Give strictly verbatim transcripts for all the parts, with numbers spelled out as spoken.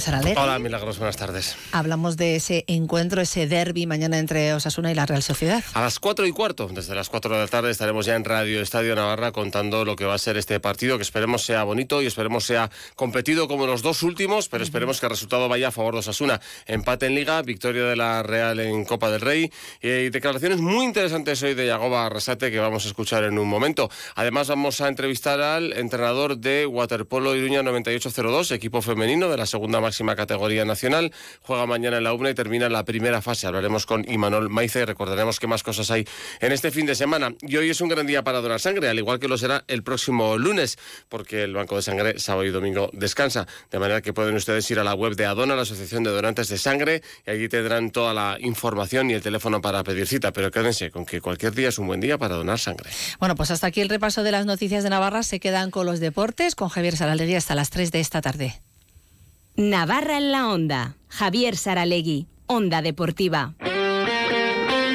Saralegui. Hola, Milagros, buenas tardes. Hablamos de ese encuentro, ese derbi mañana entre Osasuna y la Real Sociedad. A las cuatro y cuarto, desde las cuatro de la tarde estaremos ya en Radio Estadio Navarra contando lo que va a ser este partido, que esperemos sea bonito y esperemos sea competido como los dos últimos, pero esperemos que el resultado vaya a favor de Osasuna. Empate en Liga, victoria de la Real en Copa del Rey y declaraciones muy interesantes hoy de Jagoba Arrasate que vamos a escuchar en un momento. Además vamos a entrevistar al entrenador de Waterpolo Iruña noventa y ocho cero dos, equipo femenino de la segunda más máxima categoría nacional, juega mañana en la UBNA y termina la primera fase. Hablaremos con Imanol Maiza y recordaremos qué más cosas hay en este fin de semana. Y hoy es un gran día para donar sangre, al igual que lo será el próximo lunes, porque el Banco de Sangre sábado y domingo descansa. De manera que pueden ustedes ir a la web de ADONA, la Asociación de Donantes de Sangre, y allí tendrán toda la información y el teléfono para pedir cita. Pero quédense con que cualquier día es un buen día para donar sangre. Bueno, pues hasta aquí el repaso de las noticias de Navarra. Se quedan con los deportes, con Javier Saralegui hasta las tres de esta tarde. Navarra en la Onda. Javier Saralegui, Onda Deportiva.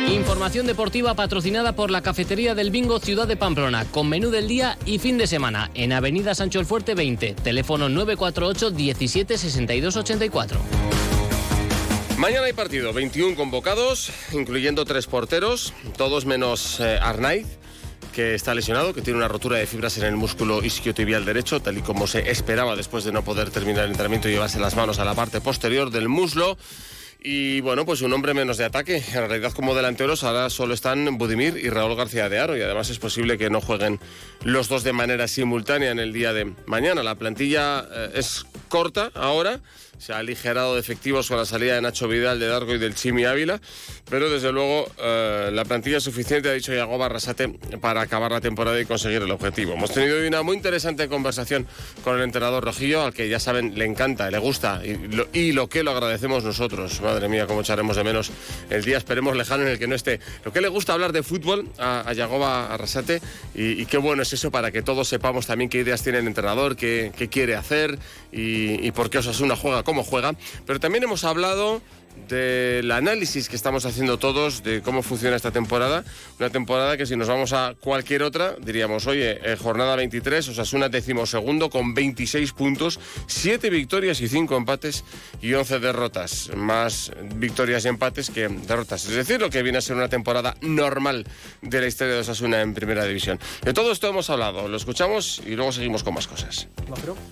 Información deportiva patrocinada por la Cafetería del Bingo Ciudad de Pamplona, con menú del día y fin de semana, en Avenida Sancho el Fuerte veinte, teléfono nueve cuatro ocho diecisiete sesenta y dos ochenta y cuatro. Mañana hay partido, veintiuno convocados, incluyendo tres porteros, todos menos eh, Arráiz, que está lesionado, que tiene una rotura de fibras en el músculo isquiotibial derecho, tal y como se esperaba después de no poder terminar el entrenamiento y llevarse las manos a la parte posterior del muslo. Y bueno, pues un hombre menos de ataque. En realidad, como delanteros, ahora solo están Budimir y Raúl García de Aro. Y además es posible que no jueguen los dos de manera simultánea en el día de mañana. La plantilla eh, es corta ahora. Se ha aligerado de efectivos con la salida de Nacho Vidal, de Dargo y del Chimi Ávila. Pero desde luego eh, la plantilla es suficiente, ha dicho Jagoba Arrasate, para acabar la temporada y conseguir el objetivo. Hemos tenido hoy una muy interesante conversación con el entrenador rojillo, al que ya saben le encanta, le gusta y lo, y lo que lo agradecemos nosotros. Madre mía, cómo echaremos de menos el día, esperemos lejano, en el que no esté. Lo que le gusta hablar de fútbol a, a Jagoba Arrasate y, y qué bueno es eso para que todos sepamos también qué ideas tiene el entrenador, qué, qué quiere hacer y, y por qué Osasuna juega cómo juega, pero también hemos hablado del análisis que estamos haciendo todos de cómo funciona esta temporada, una temporada que si nos vamos a cualquier otra diríamos, oye, eh, jornada veintitrés, Osasuna decimosegundo con veintiséis puntos, siete victorias y cinco empates y once derrotas, más victorias y empates que derrotas, es decir, lo que viene a ser una temporada normal de la historia de Osasuna en primera división. De todo esto hemos hablado, lo escuchamos y luego seguimos con más cosas.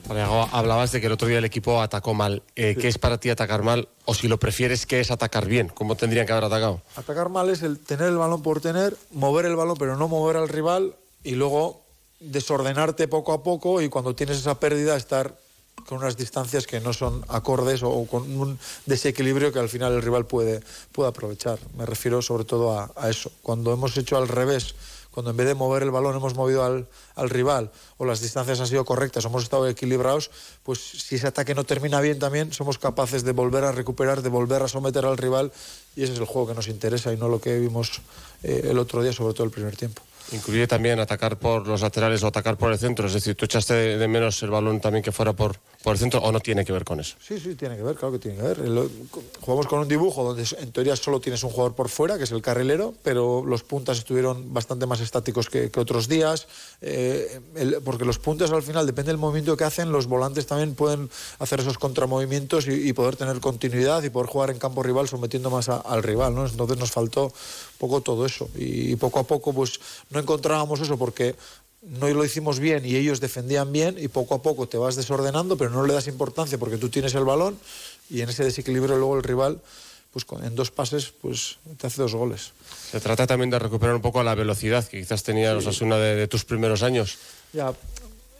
Vale, hablabas de que el otro día el equipo atacó mal, eh, ¿qué es para ti atacar mal? O si lo prefieres, ¿qué es atacar bien? ¿Cómo tendrían que haber atacado? Atacar mal es el tener el balón por tener, mover el balón pero no mover al rival y luego desordenarte poco a poco y cuando tienes esa pérdida estar con unas distancias que no son acordes o, o con un desequilibrio que al final el rival puede, puede aprovechar. Me refiero sobre todo a, a eso. Cuando hemos hecho al revés, cuando en vez de mover el balón hemos movido al, al rival o las distancias han sido correctas, hemos estado equilibrados, pues si ese ataque no termina bien también somos capaces de volver a recuperar, de volver a someter al rival y ese es el juego que nos interesa y no lo que vimos eh, el otro día, sobre todo el primer tiempo. Incluye también atacar por los laterales o atacar por el centro, es decir, ¿tú echaste de menos el balón también que fuera por, por el centro o no tiene que ver con eso? Sí, sí, tiene que ver, claro que tiene que ver. El, jugamos con un dibujo donde en teoría solo tienes un jugador por fuera, que es el carrilero, pero los puntas estuvieron bastante más estáticos que, que otros días, eh, el, porque los puntas al final, depende del movimiento que hacen, los volantes también pueden hacer esos contramovimientos y, y poder tener continuidad y poder jugar en campo rival sometiendo más a, al rival, ¿no? Entonces nos faltó un poco todo eso y, y poco a poco pues no encontrábamos eso porque no lo hicimos bien y ellos defendían bien y poco a poco te vas desordenando pero no le das importancia porque tú tienes el balón y en ese desequilibrio luego el rival pues en dos pases pues te hace dos goles. Se trata también de recuperar un poco la velocidad que quizás tenía Osasuna de, de tus primeros años. Ya,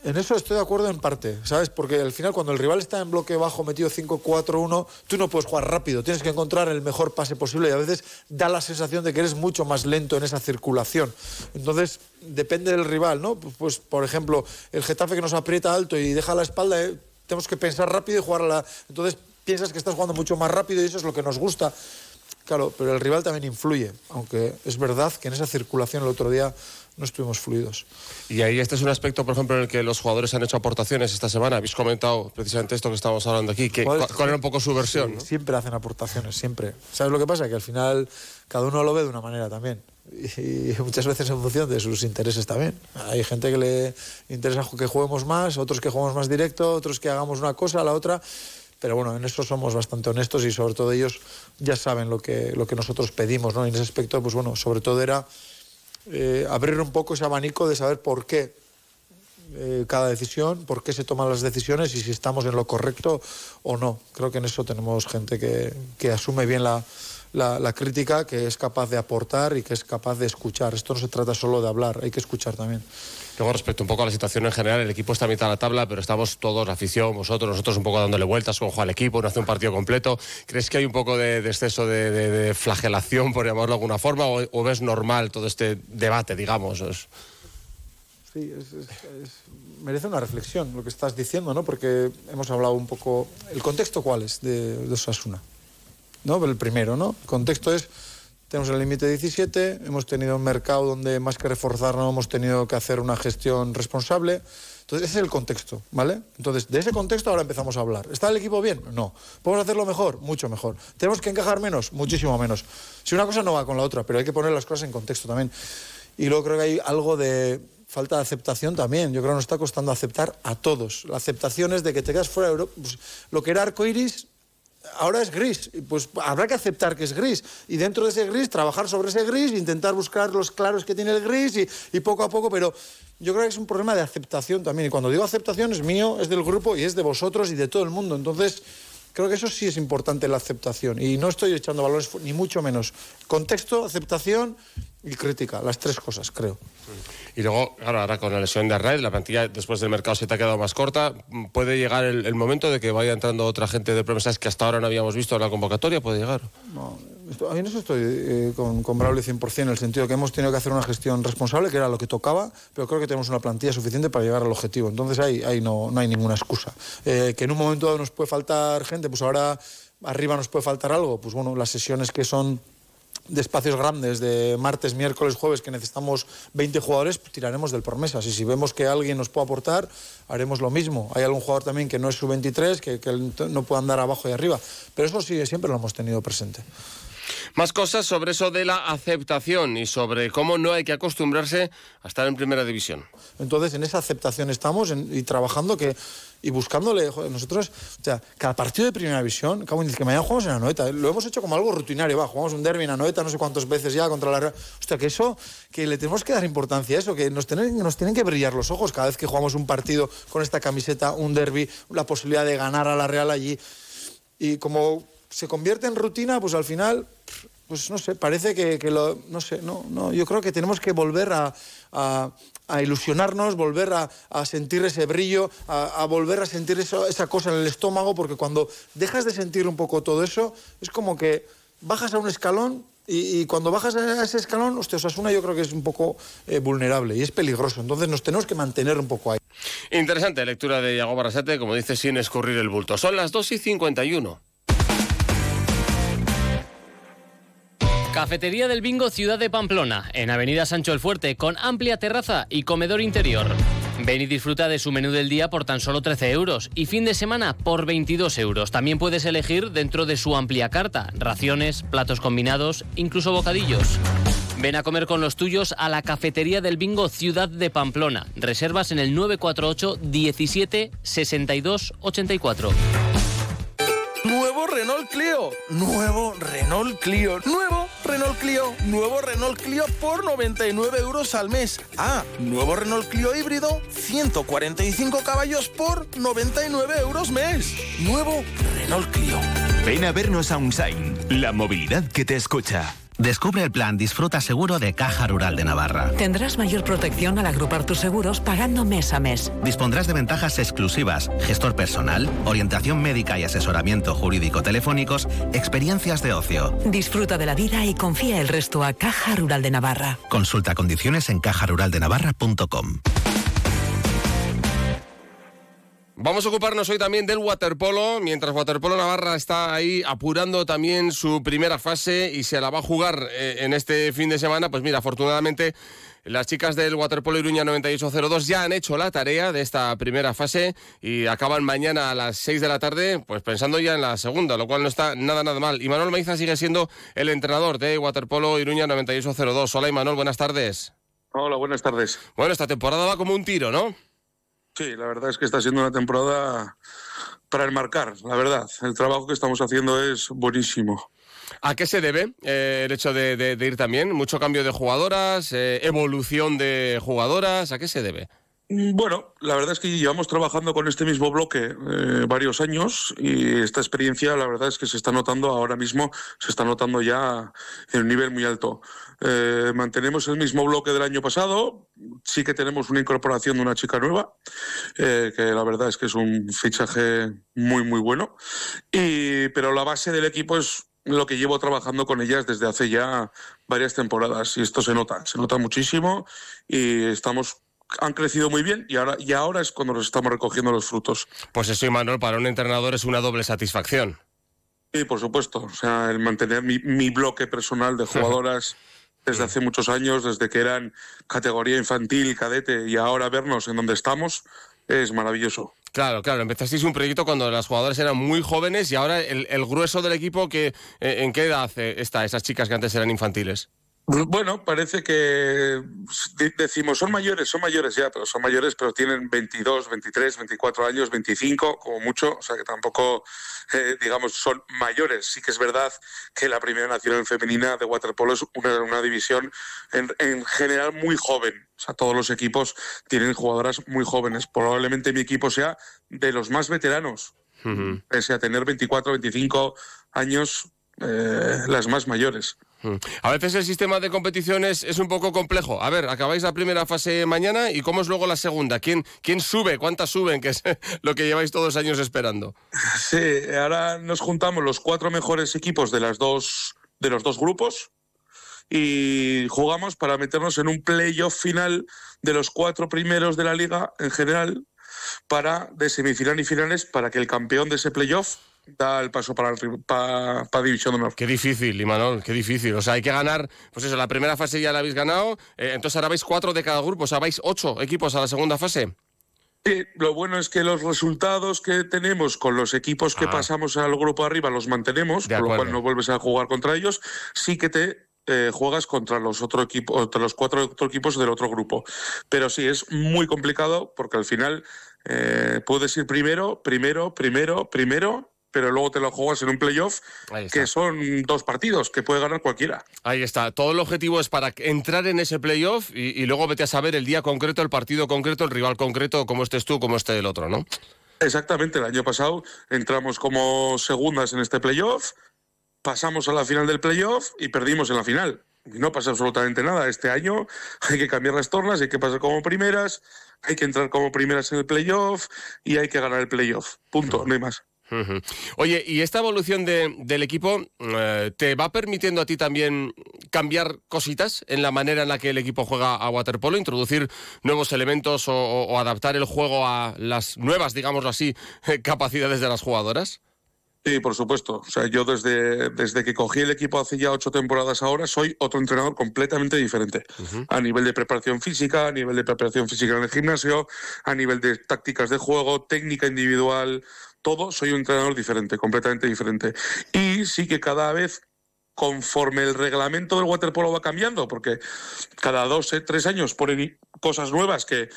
en eso estoy de acuerdo en parte, ¿sabes? Porque al final cuando el rival está en bloque bajo metido cinco cuatro uno, tú no puedes jugar rápido, tienes que encontrar el mejor pase posible y a veces da la sensación de que eres mucho más lento en esa circulación. Entonces depende del rival, ¿no? Pues por ejemplo, el Getafe que nos aprieta alto y deja la espalda, ¿eh? Tenemos que pensar rápido y jugar a la... Entonces piensas que estás jugando mucho más rápido y eso es lo que nos gusta. Claro, pero el rival también influye, aunque es verdad que en esa circulación el otro día no estuvimos fluidos. Y ahí este es un aspecto, por ejemplo, en el que los jugadores han hecho aportaciones esta semana. Habéis comentado precisamente esto que estábamos hablando aquí, que ¿cuál, cuál era un poco su versión? Sí, ¿no? Siempre hacen aportaciones, siempre. ¿Sabes lo que pasa? Que al final cada uno lo ve de una manera también. Y muchas veces en función de sus intereses también. Hay gente que le interesa que juguemos más, otros que juguemos más directo, otros que hagamos una cosa, la otra... pero bueno, en eso somos bastante honestos y sobre todo ellos ya saben lo que, lo que nosotros pedimos, ¿no? Y en ese aspecto, pues bueno, sobre todo era eh, abrir un poco ese abanico de saber por qué eh, cada decisión, por qué se toman las decisiones y si estamos en lo correcto o no. Creo que en eso tenemos gente que, que asume bien la... La, la crítica, que es capaz de aportar y que es capaz de escuchar. Esto no se trata solo de hablar, hay que escuchar también. Luego, respecto un poco a la situación en general, el equipo está a mitad de la tabla, pero estamos todos, la afición, vosotros, nosotros un poco dándole vueltas, ojo al equipo, no hace un partido completo. ¿Crees que hay un poco de, de exceso de, de, de flagelación, por llamarlo de alguna forma, o, o ves normal todo este debate, digamos? Es... Sí, es, es, es... merece una reflexión lo que estás diciendo, ¿no? Porque hemos hablado un poco... ¿El contexto cuál es de, de Osasuna? No, pero el primero, ¿no? El contexto es, tenemos el límite diecisiete, hemos tenido un mercado donde más que reforzarnos hemos tenido que hacer una gestión responsable. Entonces, ese es el contexto, ¿vale? Entonces, de ese contexto ahora empezamos a hablar. ¿Está el equipo bien? No. ¿Podemos hacerlo mejor? Mucho mejor. ¿Tenemos que encajar menos? Muchísimo menos. Si una cosa no va con la otra, pero hay que poner las cosas en contexto también. Y luego creo que hay algo de falta de aceptación también. Yo creo que nos está costando aceptar a todos. La aceptación es de que te quedas fuera de Europa. Pues, lo que era arcoiris... ahora es gris, pues habrá que aceptar que es gris y dentro de ese gris trabajar sobre ese gris, intentar buscar los claros que tiene el gris y, y poco a poco, pero yo creo que es un problema de aceptación también y cuando digo aceptación es mío, es del grupo y es de vosotros y de todo el mundo, entonces creo que eso sí es importante, la aceptación y no estoy echando valores ni mucho menos, contexto, aceptación y crítica, las tres cosas creo. Y luego, claro, ahora con la lesión de Arráiz, la plantilla después del mercado se te ha quedado más corta. ¿Puede llegar el, el momento de que vaya entrando otra gente de promesas que hasta ahora no habíamos visto en la convocatoria? ¿Puede llegar? No, esto, a mí no estoy eh, con, con Braulio cien por cien, en el sentido que hemos tenido que hacer una gestión responsable, que era lo que tocaba, pero creo que tenemos una plantilla suficiente para llegar al objetivo. Entonces ahí, ahí no, no hay ninguna excusa. Eh, que en un momento dado nos puede faltar gente, pues ahora arriba nos puede faltar algo. Pues bueno, las sesiones que son... de espacios grandes, de martes, miércoles, jueves, que necesitamos veinte jugadores, pues tiraremos del promesas. Y si vemos que alguien nos puede aportar, haremos lo mismo. Hay algún jugador también que no es sub veintitrés, que, que no puede andar abajo y arriba. Pero eso sí, siempre lo hemos tenido presente. Más cosas sobre eso de la aceptación y sobre cómo no hay que acostumbrarse a estar en primera división. Entonces, en esa aceptación estamos en, y trabajando que, y buscándole. Joder, nosotros, o sea, cada partido de primera división, cabrón, que mañana jugamos en Anoeta, lo hemos hecho como algo rutinario, va, jugamos un derbi en Anoeta no sé cuántas veces ya contra la Real. Hostia, que eso, que le tenemos que dar importancia a eso, que nos tienen, nos tienen que brillar los ojos cada vez que jugamos un partido con esta camiseta, un derbi, la posibilidad de ganar a la Real allí. Y como... se convierte en rutina, pues al final, pues no sé, parece que, que lo... No sé, no, no, yo creo que tenemos que volver a, a, a ilusionarnos, volver a, a sentir ese brillo, a, a volver a sentir eso, esa cosa en el estómago, porque cuando dejas de sentir un poco todo eso, es como que bajas a un escalón y, y cuando bajas a ese escalón, hostia, Osasuna yo creo que es un poco eh, vulnerable y es peligroso, entonces nos tenemos que mantener un poco ahí. Interesante lectura de Jagoba Arrasate, como dice, sin escurrir el bulto. Son las dos y cincuenta y uno. Cafetería del Bingo Ciudad de Pamplona, en Avenida Sancho el Fuerte, con amplia terraza y comedor interior. Ven y disfruta de su menú del día por tan solo trece euros y fin de semana por veintidós euros. También puedes elegir dentro de su amplia carta, raciones, platos combinados, incluso bocadillos. Ven a comer con los tuyos a la Cafetería del Bingo Ciudad de Pamplona. Reservas en el nueve cuatro ocho, diecisiete, sesenta y dos, ochenta y cuatro. Nuevo Renault Clio, nuevo Renault Clio, nuevo Renault Clio, nuevo Renault Clio por noventa y nueve euros al mes. Ah, nuevo Renault Clio híbrido, ciento cuarenta y cinco caballos por noventa y nueve euros mes. Nuevo Renault Clio. Ven a vernos a UnSign, la movilidad que te escucha. Descubre el plan Disfruta Seguro de Caja Rural de Navarra. Tendrás mayor protección al agrupar tus seguros pagando mes a mes. Dispondrás de ventajas exclusivas, gestor personal, orientación médica y asesoramiento jurídico telefónicos, experiencias de ocio. Disfruta de la vida y confía el resto a Caja Rural de Navarra. Consulta condiciones en caja rural de navarra punto com. Vamos a ocuparnos hoy también del waterpolo, mientras Waterpolo Navarra está ahí apurando también su primera fase y se la va a jugar eh, en este fin de semana. Pues mira, afortunadamente las chicas del Waterpolo Iruña noventa y ocho cero dos ya han hecho la tarea de esta primera fase y acaban mañana a las seis de la tarde, pues pensando ya en la segunda, lo cual no está nada nada mal. Imanol Maiza sigue siendo el entrenador de Waterpolo Iruña noventa y ocho cero dos. Hola Imanol, buenas tardes. Hola, buenas tardes. Bueno, esta temporada va como un tiro, ¿no? Sí, la verdad es que está siendo una temporada para enmarcar, la verdad. El trabajo que estamos haciendo es buenísimo. ¿A qué se debe eh, el hecho de, de, de ir también? ¿Mucho cambio de jugadoras? Eh, ¿Evolución de jugadoras? ¿A qué se debe? Bueno, la verdad es que llevamos trabajando con este mismo bloque eh, varios años y esta experiencia, la verdad es que se está notando ahora mismo, se está notando ya en un nivel muy alto. Eh, mantenemos el mismo bloque del año pasado, sí que tenemos una incorporación de una chica nueva, eh, que la verdad es que es un fichaje muy, muy bueno, y, pero la base del equipo es lo que llevo trabajando con ellas desde hace ya varias temporadas y esto se nota, se nota muchísimo y estamos... han crecido muy bien y ahora, y ahora es cuando nos estamos recogiendo los frutos. Pues eso, Imanol, para un entrenador es una doble satisfacción. Sí, por supuesto. O sea, el mantener mi, mi bloque personal de jugadoras desde hace muchos años, desde que eran categoría infantil, cadete, y ahora vernos en donde estamos, es maravilloso. Claro, claro. Empezasteis un proyecto cuando las jugadoras eran muy jóvenes y ahora el, el grueso del equipo, que, ¿en qué edad está esas chicas que antes eran infantiles? Bueno, parece que decimos, son mayores, son mayores ya, pero son mayores, pero tienen veintidós, veintitrés, veinticuatro años, veinticinco, como mucho, o sea que tampoco, eh, digamos, son mayores. Sí que es verdad que la Primera Nacional Femenina de Waterpolo es una, una división en, en general muy joven. O sea, todos los equipos tienen jugadoras muy jóvenes. Probablemente mi equipo sea de los más veteranos, uh-huh. pese a tener veinticuatro, veinticinco años, eh, las más mayores. A veces el sistema de competiciones es un poco complejo. A ver, acabáis la primera fase mañana y ¿cómo es luego la segunda? ¿Quién, quién sube? ¿Cuántas suben? Que es lo que lleváis todos años esperando. Sí, ahora nos juntamos los cuatro mejores equipos de, las dos, de los dos grupos y jugamos para meternos en un playoff final de los cuatro primeros de la liga en general, para de semifinal y finales, para que el campeón de ese playoff da el paso para, el, para, para División de Honor. Qué difícil, Imanol, qué difícil. O sea, hay que ganar, pues eso, la primera fase ya la habéis ganado, eh, entonces ahora vais cuatro de cada grupo, o sea, vais ocho equipos a la segunda fase. Sí, lo bueno es que los resultados que tenemos con los equipos que ah. pasamos al grupo arriba los mantenemos, por lo cual no vuelves a jugar contra ellos, sí que te... Eh, juegas contra los otro equipo, contra los cuatro otro equipos del otro grupo. Pero sí, es muy complicado porque al final eh, puedes ir primero, primero, primero, primero, pero luego te lo juegas en un playoff que son dos partidos que puede ganar cualquiera. Ahí está. Todo el objetivo es para entrar en ese playoff y, y luego vete a saber el día concreto, el partido concreto, el rival concreto, cómo estés tú, cómo esté el otro, ¿no? Exactamente. El año pasado entramos como segundas en este playoff. Pasamos a la final del playoff y perdimos en la final. No pasa absolutamente nada. Este año hay que cambiar las tornas, hay que pasar como primeras, hay que entrar como primeras en el playoff y hay que ganar el playoff. Punto, no hay más. Uh-huh. Oye, ¿y esta evolución de, del equipo eh, te va permitiendo a ti también cambiar cositas en la manera en la que el equipo juega a waterpolo, introducir nuevos elementos o, o adaptar el juego a las nuevas, digámoslo así, capacidades de las jugadoras? Sí, por supuesto. O sea, yo desde, desde que cogí el equipo hace ya ocho temporadas ahora, soy otro entrenador completamente diferente. Uh-huh. A nivel de preparación física, a nivel de preparación física en el gimnasio, a nivel de tácticas de juego, técnica individual, todo, soy un entrenador diferente, completamente diferente. Y sí que cada vez, conforme el reglamento del waterpolo va cambiando, porque cada dos, tres años ponen cosas nuevas que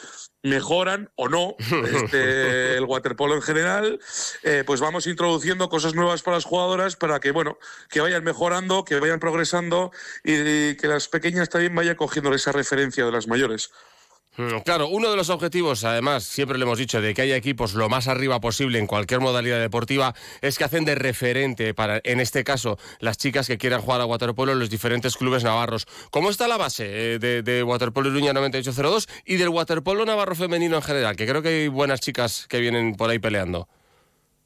mejoran o no este, el waterpolo en general, eh, pues vamos introduciendo cosas nuevas para las jugadoras para que, bueno, que vayan mejorando, que vayan progresando y que las pequeñas también vayan cogiendo esa referencia de las mayores. Claro, uno de los objetivos, además, siempre le hemos dicho, de que haya equipos lo más arriba posible en cualquier modalidad deportiva, es que hacen de referente para, en este caso, las chicas que quieran jugar a waterpolo en los diferentes clubes navarros. ¿Cómo está la base de, de Waterpolo Iruña noventa y ocho cero dos y del waterpolo navarro femenino en general? Que creo que hay buenas chicas que vienen por ahí peleando.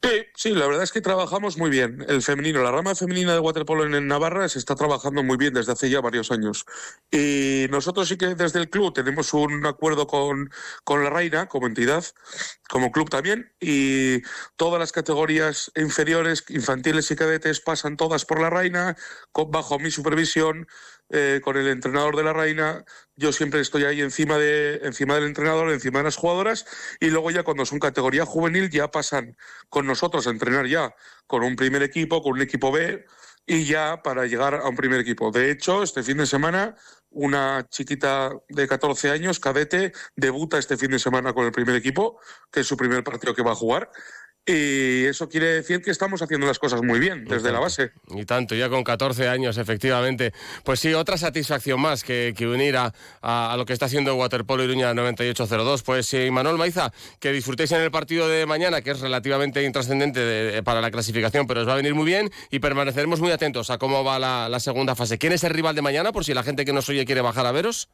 Sí, sí, la verdad es que trabajamos muy bien el femenino. La rama femenina de waterpolo en Navarra se está trabajando muy bien desde hace ya varios años. Y nosotros sí que desde el club tenemos un acuerdo con, con la Reina, como entidad, como club también, y todas las categorías inferiores, infantiles y cadetes pasan todas por la Reina, con, bajo mi supervisión, eh, con el entrenador de la Reina. Yo siempre estoy ahí encima de encima del entrenador, encima de las jugadoras, y luego ya cuando son categoría juvenil ya pasan con nosotros a entrenar ya con un primer equipo, con un equipo B, y ya para llegar a un primer equipo. De hecho, este fin de semana una chiquita de catorce años, cadete, debuta este fin de semana con el primer equipo, que es su primer partido que va a jugar. Y eso quiere decir que estamos haciendo las cosas muy bien desde la base. Y tanto, ya con catorce años, efectivamente. Pues sí, otra satisfacción más que, que unir a, a, a lo que está haciendo Waterpolo Iruña noventa y ocho cero dos. Pues Imanol Maiza, que disfrutéis en el partido de mañana, que es relativamente intrascendente de, para la clasificación, pero os va a venir muy bien y permaneceremos muy atentos a cómo va la, la segunda fase. ¿Quién es el rival de mañana, por si la gente que nos oye quiere bajar a veros?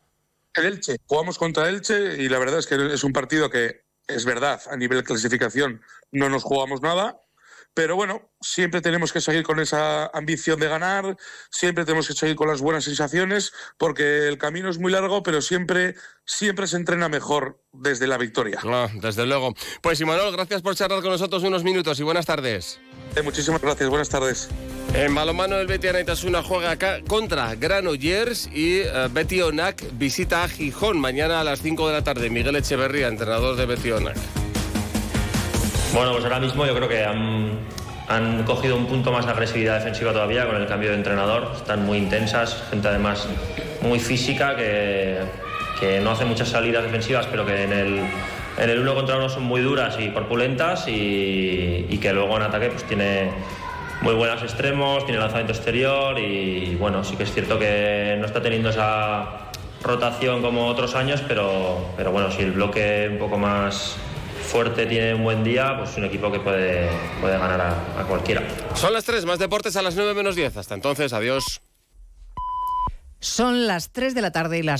El Elche. Jugamos contra Elche y la verdad es que es un partido que... Es verdad, a nivel de clasificación no nos jugamos nada, pero bueno, siempre tenemos que seguir con esa ambición de ganar, siempre tenemos que seguir con las buenas sensaciones, porque el camino es muy largo, pero siempre, siempre se entrena mejor desde la victoria. Ah, desde luego. Pues Imanol, gracias por charlar con nosotros unos minutos y buenas tardes. Eh, muchísimas gracias, buenas tardes. En balonmano, el Beti Anaitasuna juega acá contra Granollers y uh, Beti Onak visita a Gijón mañana a las cinco de la tarde. Miguel Echeverría, entrenador de Beti Onak. Bueno, pues ahora mismo yo creo que han, han cogido un punto más de agresividad defensiva todavía con el cambio de entrenador. Están muy intensas, gente además muy física que, que no hace muchas salidas defensivas, pero que en el... En el uno contra uno son muy duras y corpulentas y, y que luego en ataque pues tiene muy buenos extremos, tiene lanzamiento exterior y bueno, sí que es cierto que no está teniendo esa rotación como otros años, pero, pero bueno, si el bloque un poco más fuerte tiene un buen día, pues un equipo que puede, puede ganar a, a cualquiera. Son las tres, más deportes a las nueve menos diez. Hasta entonces, adiós. Son las tres de la tarde y las